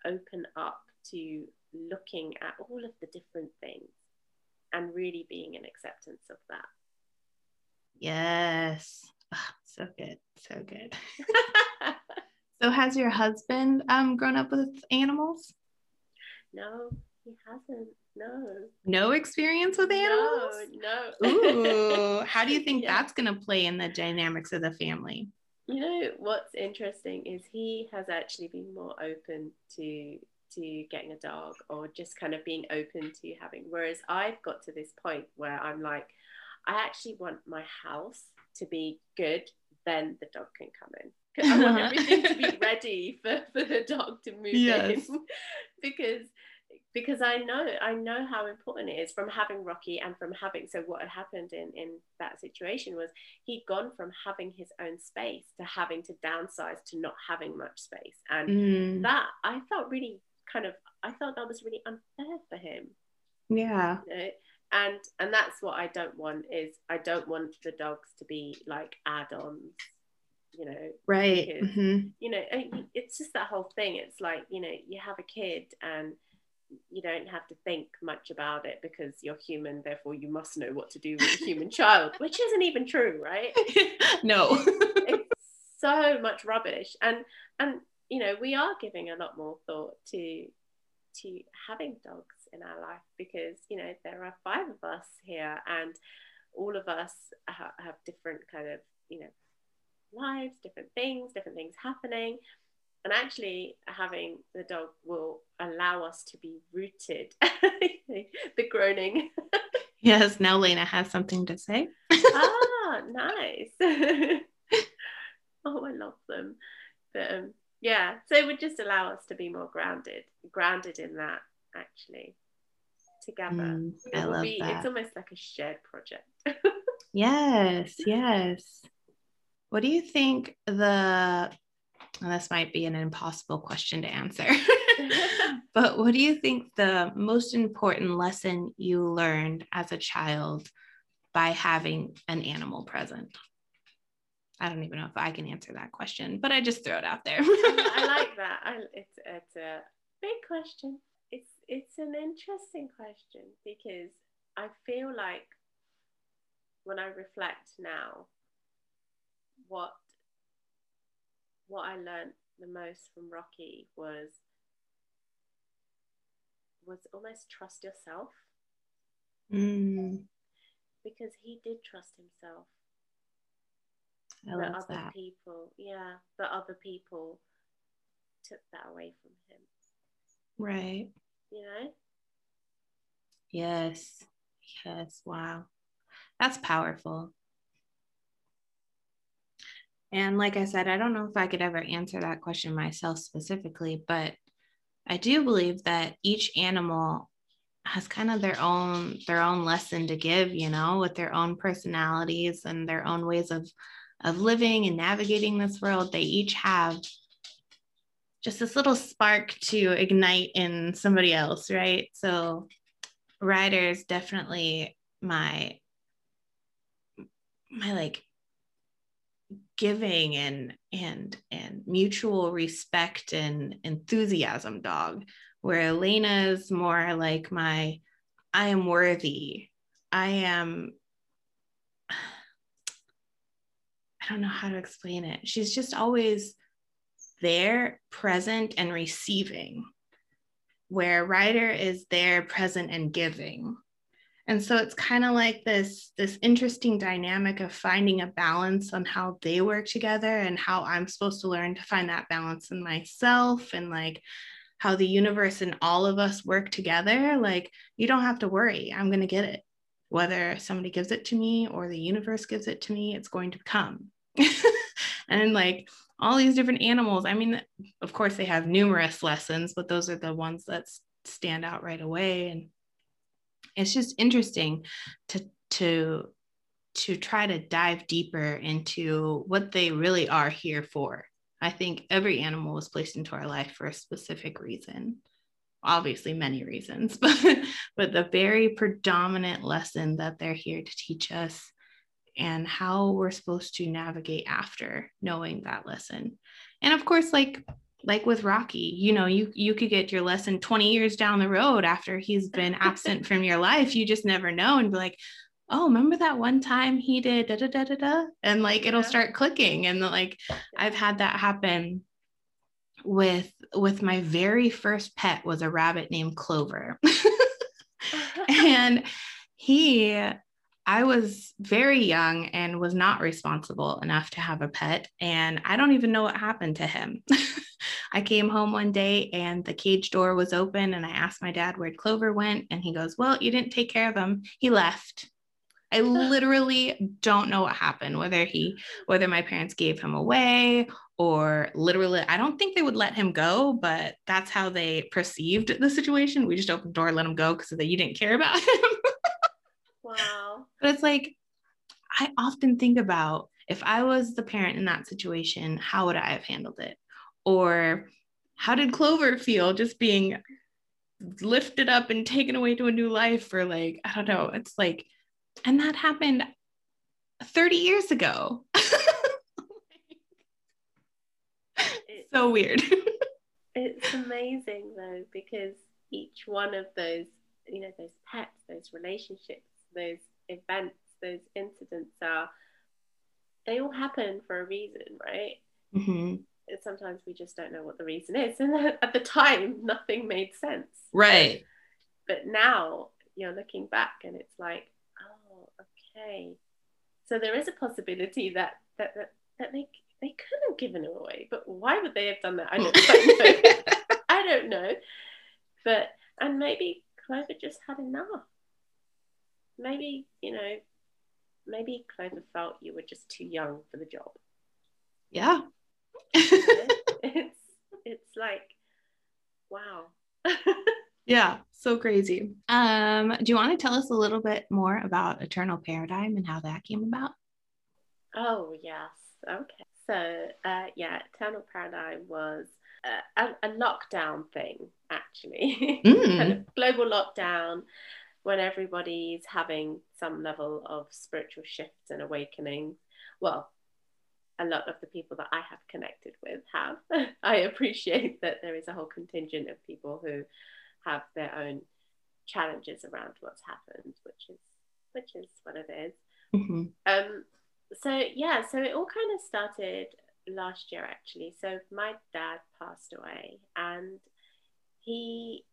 open up to looking at all of the different things and really being in acceptance of that. Yes. Oh, so good. So good. So has your husband grown up with animals? No, he hasn't. No experience with animals? No. Ooh, how do you think that's going to play in the dynamics of the family? You know, what's interesting is he has actually been more open to getting a dog, or just kind of being open to having, whereas I've got to this point where I'm like, I actually want my house to be good, then the dog can come in. I want everything to be ready for the dog to move in. Because I know how important it is, from having Rocky and from having, so what had happened in that situation was, he'd gone from having his own space to having to downsize to not having much space. And that, I felt that was really unfair for him. Yeah. You know? And that's what I don't want, is I don't want the dogs to be like add-ons, you know. Right. Because, you know, it's just that whole thing. It's like, you know, you have a kid and you don't have to think much about it because you're human, therefore you must know what to do with a human child, which isn't even true, right? No. It's so much rubbish. And you know, we are giving a lot more thought to having dogs in our life, because, you know, there are 5 of us here and all of us have different kind of, you know, lives, different things happening. And actually having the dog will allow us to be rooted. The groaning. Yes, now Lena has something to say. Ah, nice. Oh, I love them. But so it would just allow us to be more grounded in that, actually, together. I love that. It's almost like a shared project. Yes. What do you think this might be an impossible question to answer, but what do you think the most important lesson you learned as a child by having an animal present? I don't even know if I can answer that question, but I just throw it out there. I like that. It's a big question. It's an interesting question, because I feel like when I reflect now, what I learned the most from Rocky was almost trust yourself. Mm. Because he did trust himself. But other people took that away from him. Right. You know? Yes. Yes. Wow. That's powerful. And like I said, I don't know if I could ever answer that question myself specifically, but I do believe that each animal has kind of their own lesson to give, you know, with their own personalities and their own ways of living and navigating this world. They each have just this little spark to ignite in somebody else, right? So Ryder is definitely my like giving and mutual respect and enthusiasm dog, where Elena's more like my I am worthy. I don't know how to explain it. She's just always there, present and receiving, where Ryder is there, present and giving. And so it's kind of like this interesting dynamic of finding a balance on how they work together, and how I'm supposed to learn to find that balance in myself, and like how the universe and all of us work together. Like, you don't have to worry, I'm going to get it. Whether somebody gives it to me or the universe gives it to me, it's going to come. And like all these different animals, I mean, of course they have numerous lessons, but those are the ones that stand out right away. And it's just interesting to try to dive deeper into what they really are here for. I think every animal was placed into our life for a specific reason, obviously many reasons, but the very predominant lesson that they're here to teach us, and how we're supposed to navigate after knowing that lesson. And of course, like with Rocky, you know, you could get your lesson 20 years down the road after he's been absent from your life. You just never know, and be like, oh, remember that one time he did da da da da da, and like it'll start clicking. And like I've had that happen with my very first pet, was a rabbit named Clover. And I was very young and was not responsible enough to have a pet. And I don't even know what happened to him. I came home one day and the cage door was open, and I asked my dad where Clover went. And he goes, well, you didn't take care of him. He left. I literally don't know what happened, whether my parents gave him away, or literally, I don't think they would let him go, but that's how they perceived the situation. We just opened the door, let him go, because you didn't care about him. Wow. But it's like, I often think about, if I was the parent in that situation, how would I have handled it? Or how did Clover feel just being lifted up and taken away to a new life? Or like, I don't know, it's like, and that happened 30 years ago. So weird. It's amazing though, because each one of those, you know, those pets, those relationships, those events, those incidents they all happen for a reason, right? Mm-hmm. And sometimes we just don't know what the reason is, and at the time nothing made sense, right? But now you're looking back and it's like, oh, okay, so there is a possibility that they could have given him away, but why would they have done that? I don't know. I don't know, and maybe Clover just had enough. Maybe, you know, maybe Clover felt you were just too young for the job. Yeah. It's like, wow. Yeah, so crazy. Do you want to tell us a little bit more about Eternal Paradigm and how that came about? Oh, yes. Okay. So, yeah, Eternal Paradigm was a lockdown thing, actually. Kind of global lockdown when everybody's having some level of spiritual shifts and awakening. Well, a lot of the people that I have connected with have. I appreciate that there is a whole contingent of people who have their own challenges around what's happened, which is what it is. Mm-hmm. So it all kind of started last year, actually. So my dad passed away, and he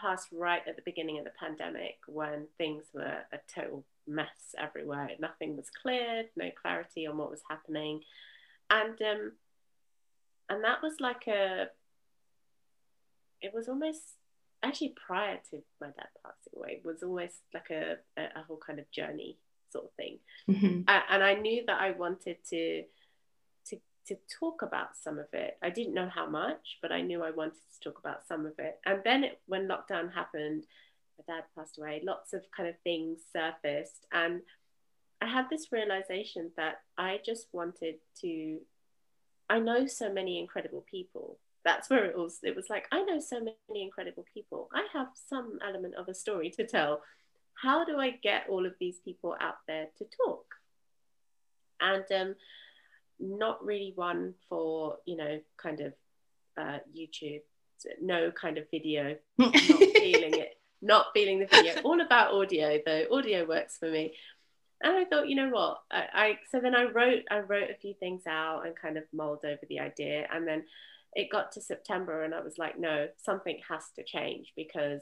passed right at the beginning of the pandemic when things were a total mess everywhere. Nothing was cleared, no clarity on what was happening. And that was like it was almost, actually prior to my dad passing away, was almost like a whole kind of journey sort of thing. Mm-hmm. And I knew that I wanted to talk about some of it. I didn't know how much, but I knew I wanted to talk about some of it. And then when lockdown happened, my dad passed away, lots of kind of things surfaced. And I had this realization that I just wanted to, I know so many incredible people. That's where it was like, I know so many incredible people. I have some element of a story to tell. How do I get all of these people out there to talk? And not really one for, kind of YouTube, no kind of video, not feeling it, not feeling the video, all about audio though. Audio works for me. And I thought, you know what? So then I wrote a few things out and kind of mulled over the idea. And then it got to September and I was like, no, something has to change because,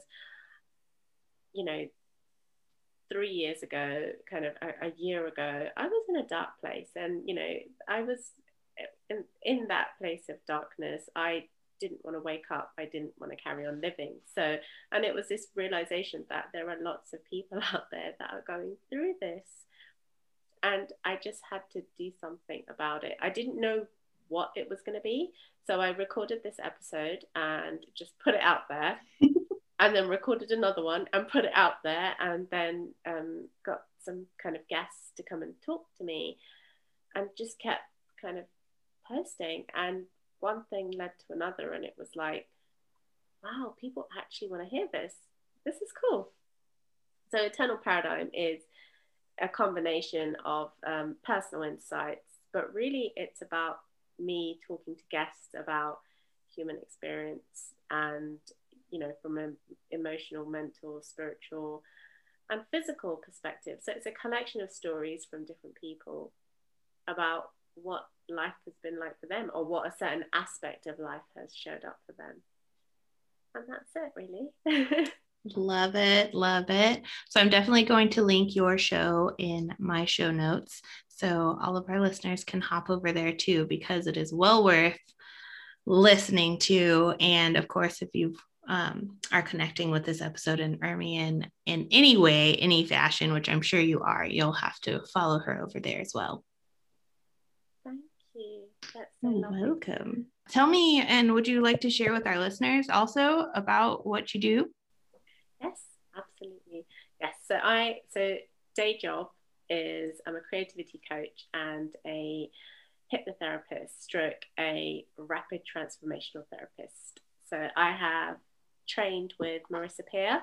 3 years ago, kind of a year ago, I was in a dark place. And, I was in that place of darkness. I didn't want to wake up. I didn't want to carry on living. So, and it was this realization that there are lots of people out there that are going through this. And I just had to do something about it. I didn't know what it was going to be. So I recorded this episode and just put it out there. And then recorded another one and put it out there, and then got some kind of guests to come and talk to me, and just kept kind of posting. And one thing led to another, and it was like, wow, people actually want to hear this. This is cool. So Eternal Paradigm is a combination of personal insights, but really it's about me talking to guests about human experience and from an emotional, mental, spiritual and physical perspective. So it's a collection of stories from different people about what life has been like for them, or what a certain aspect of life has showed up for them. And that's it, really. Love it. So I'm definitely going to link your show in my show notes, so all of our listeners can hop over there too, because it is well worth listening to. And of course, if you've are connecting with this episode and Ermi in any way, any fashion, which I'm sure you are, you'll have to follow her over there as well. Thank you. That's so lovely. Welcome. Tell me, and would you like to share with our listeners also about what you do? Yes, absolutely. Yes. So day job is I'm a creativity coach and a hypnotherapist stroke a rapid transformational therapist. So I have trained with Marissa Peer.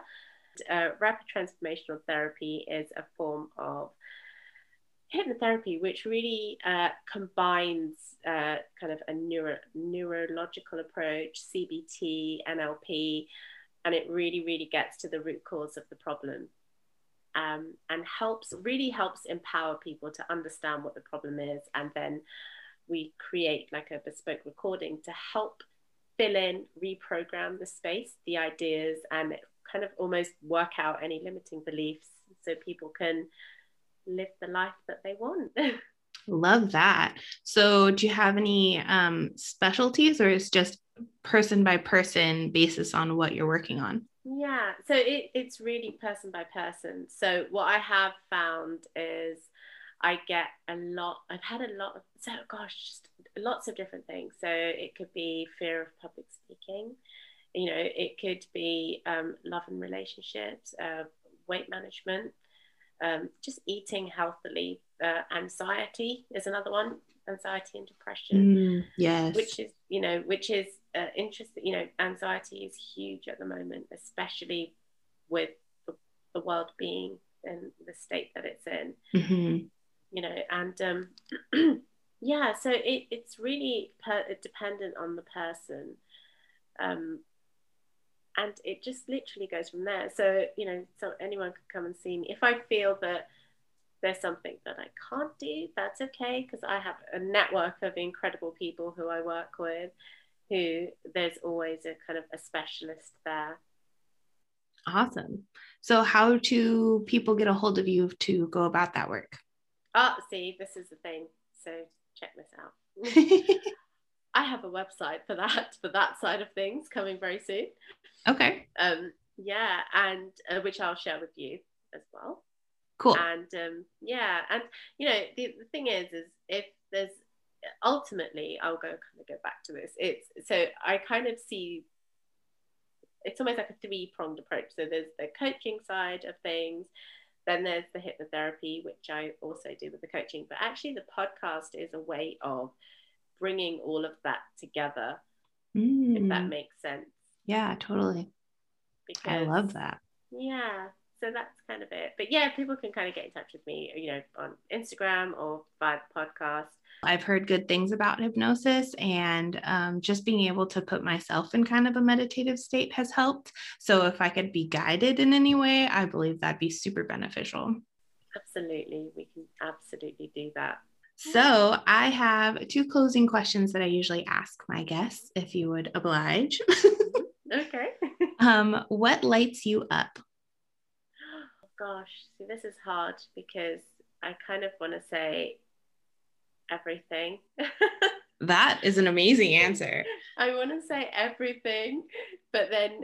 Rapid transformational therapy is a form of hypnotherapy which really combines kind of a neurological approach, CBT, NLP, and it really gets to the root cause of the problem, and helps empower people to understand what the problem is. And then we create like a bespoke recording to help fill in, reprogram the space, the ideas, and kind of almost work out any limiting beliefs so people can live the life that they want. Love that. So do you have any specialties, or is just person by person basis on what you're working on? Yeah, so it's really person by person. So what I have found is I've had lots of different things. So it could be fear of public speaking, it could be love and relationships, weight management, just eating healthily, anxiety is another one, anxiety and depression. Yes. Which is interesting. Anxiety is huge at the moment, especially with the world being in the state that it's in. Mm-hmm. Yeah, so it's really dependent on the person. And it just literally goes from there. So, so anyone could come and see me. If I feel that there's something that I can't do, that's okay, because I have a network of incredible people who I work with, who there's always a kind of a specialist there. Awesome. So how do people get a hold of you to go about that work? Oh, see, this is the thing. So check this out. I have a website for that side of things coming very soon. Okay. Yeah, and which I'll share with you as well. Cool. And yeah, and the thing is if there's ultimately, I'll go back to this. It's so I kind of see it's almost like a three-pronged approach. So there's the coaching side of things. Then there's the hypnotherapy, which I also do with the coaching. But actually the podcast is a way of bringing all of that together, if that makes sense. Yeah, totally. Because I love that. Yeah, so that's kind of it. But yeah, people can kind of get in touch with me, on Instagram or via the podcast. I've heard good things about hypnosis, and just being able to put myself in kind of a meditative state has helped. So if I could be guided in any way, I believe that'd be super beneficial. Absolutely. We can absolutely do that. So I have two closing questions that I usually ask my guests, if you would oblige. Okay. What lights you up? Oh, gosh, see, this is hard because I kind of want to say everything. That is an amazing answer. I want to say everything, but then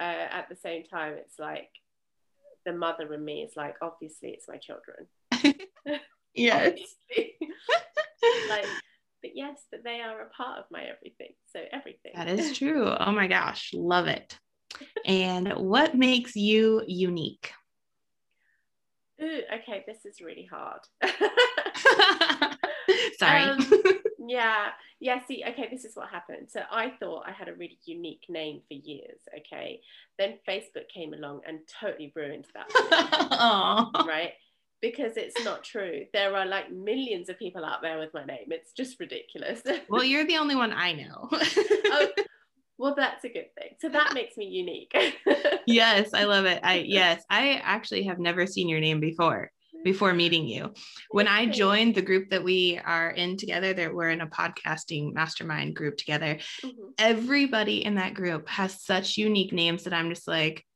at the same time, it's like the mother in me is like, obviously it's my children. Yes. But they are a part of my everything. So everything. That is true. Oh my gosh, love it. And what makes you unique? Ooh, okay, this is really hard. Sorry. Yeah, see, okay, this is what happened. So I thought I had a really unique name for years, okay? Then Facebook came along and totally ruined that. Aww. Right? Because it's not true. There are like millions of people out there with my name. It's just ridiculous. Well, you're the only one I know. Oh, well, that's a good thing. So that makes me unique. Yes, I love it. I actually have never seen your name before meeting you. When I joined the group that we are in together, that we're in a podcasting mastermind group together, everybody in that group has such unique names that I'm just like,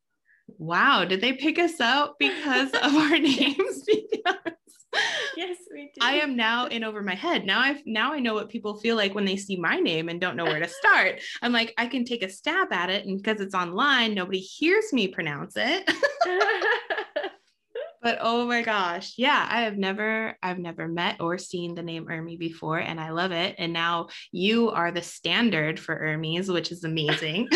wow, did they pick us out because of our names? Yes, we did. I am now in over my head. Now I know what people feel like when they see my name and don't know where to start. I'm like, I can take a stab at it, and because it's online, nobody hears me pronounce it. But oh my gosh, yeah, I've never met or seen the name Ermi before, and I love it. And now you are the standard for Ermis, which is amazing.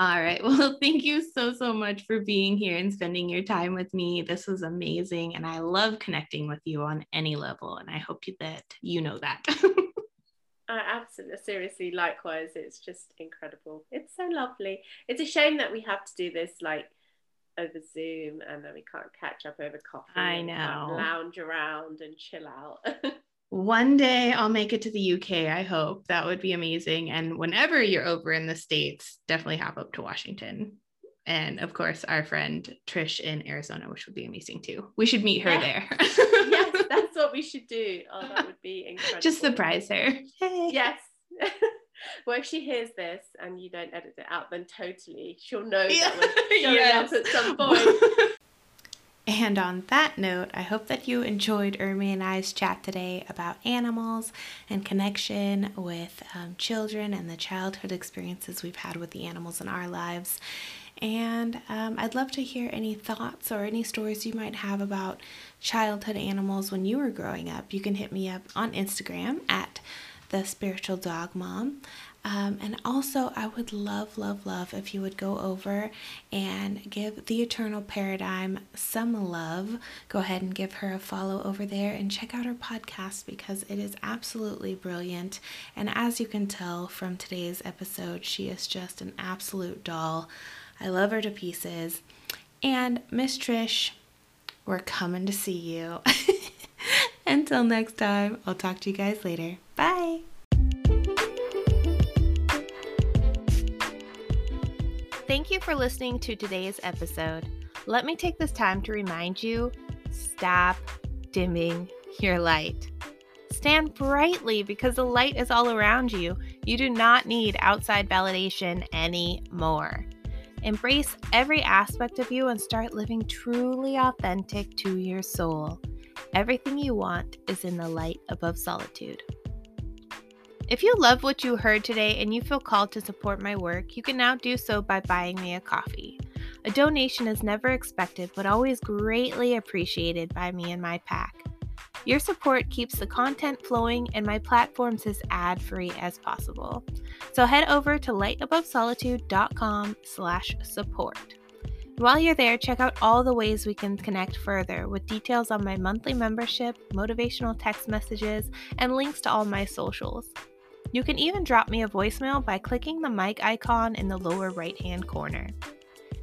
All right. Well, thank you so much for being here and spending your time with me. This was amazing. And I love connecting with you on any level. And I hope that you know that. Absolutely. Seriously, likewise. It's just incredible. It's so lovely. It's a shame that we have to do this like over Zoom, and then we can't catch up over coffee. I know. Lounge around and chill out. One day I'll make it to the UK, I hope. That would be amazing. And whenever you're over in the States, definitely hop up to Washington. And of course, our friend Trish in Arizona, which would be amazing too. We should meet her there. Yes, that's what we should do. Oh, that would be incredible. Just surprise her. Hey. Yes. Well, if she hears this and you don't edit it out, then totally she'll know that we're showing up at some point. And on that note, I hope that you enjoyed Ermi and I's chat today about animals and connection with children and the childhood experiences we've had with the animals in our lives. And I'd love to hear any thoughts or any stories you might have about childhood animals when you were growing up. You can hit me up on Instagram at The Spiritual Dog Mom. And also, I would love if you would go over and give the Eternal Paradigm some love. Go ahead and give her a follow over there and check out her podcast, because it is absolutely brilliant. And as you can tell from today's episode, she is just an absolute doll. I love her to pieces. And Miss Trish, we're coming to see you. Until next time, I'll talk to you guys later. Bye. Thank you for listening to today's episode. Let me take this time to remind you, stop dimming your light. Stand brightly, because the light is all around you. You do not need outside validation anymore. Embrace every aspect of you and start living truly authentic to your soul. Everything you want is in the light above solitude. If you love what you heard today and you feel called to support my work, you can now do so by buying me a coffee. A donation is never expected, but always greatly appreciated by me and my pack. Your support keeps the content flowing and my platforms as ad-free as possible. So head over to LightAboveSolitude.com/support. While you're there, check out all the ways we can connect further, with details on my monthly membership, motivational text messages, and links to all my socials. You can even drop me a voicemail by clicking the mic icon in the lower right-hand corner.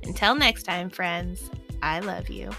Until next time, friends, I love you.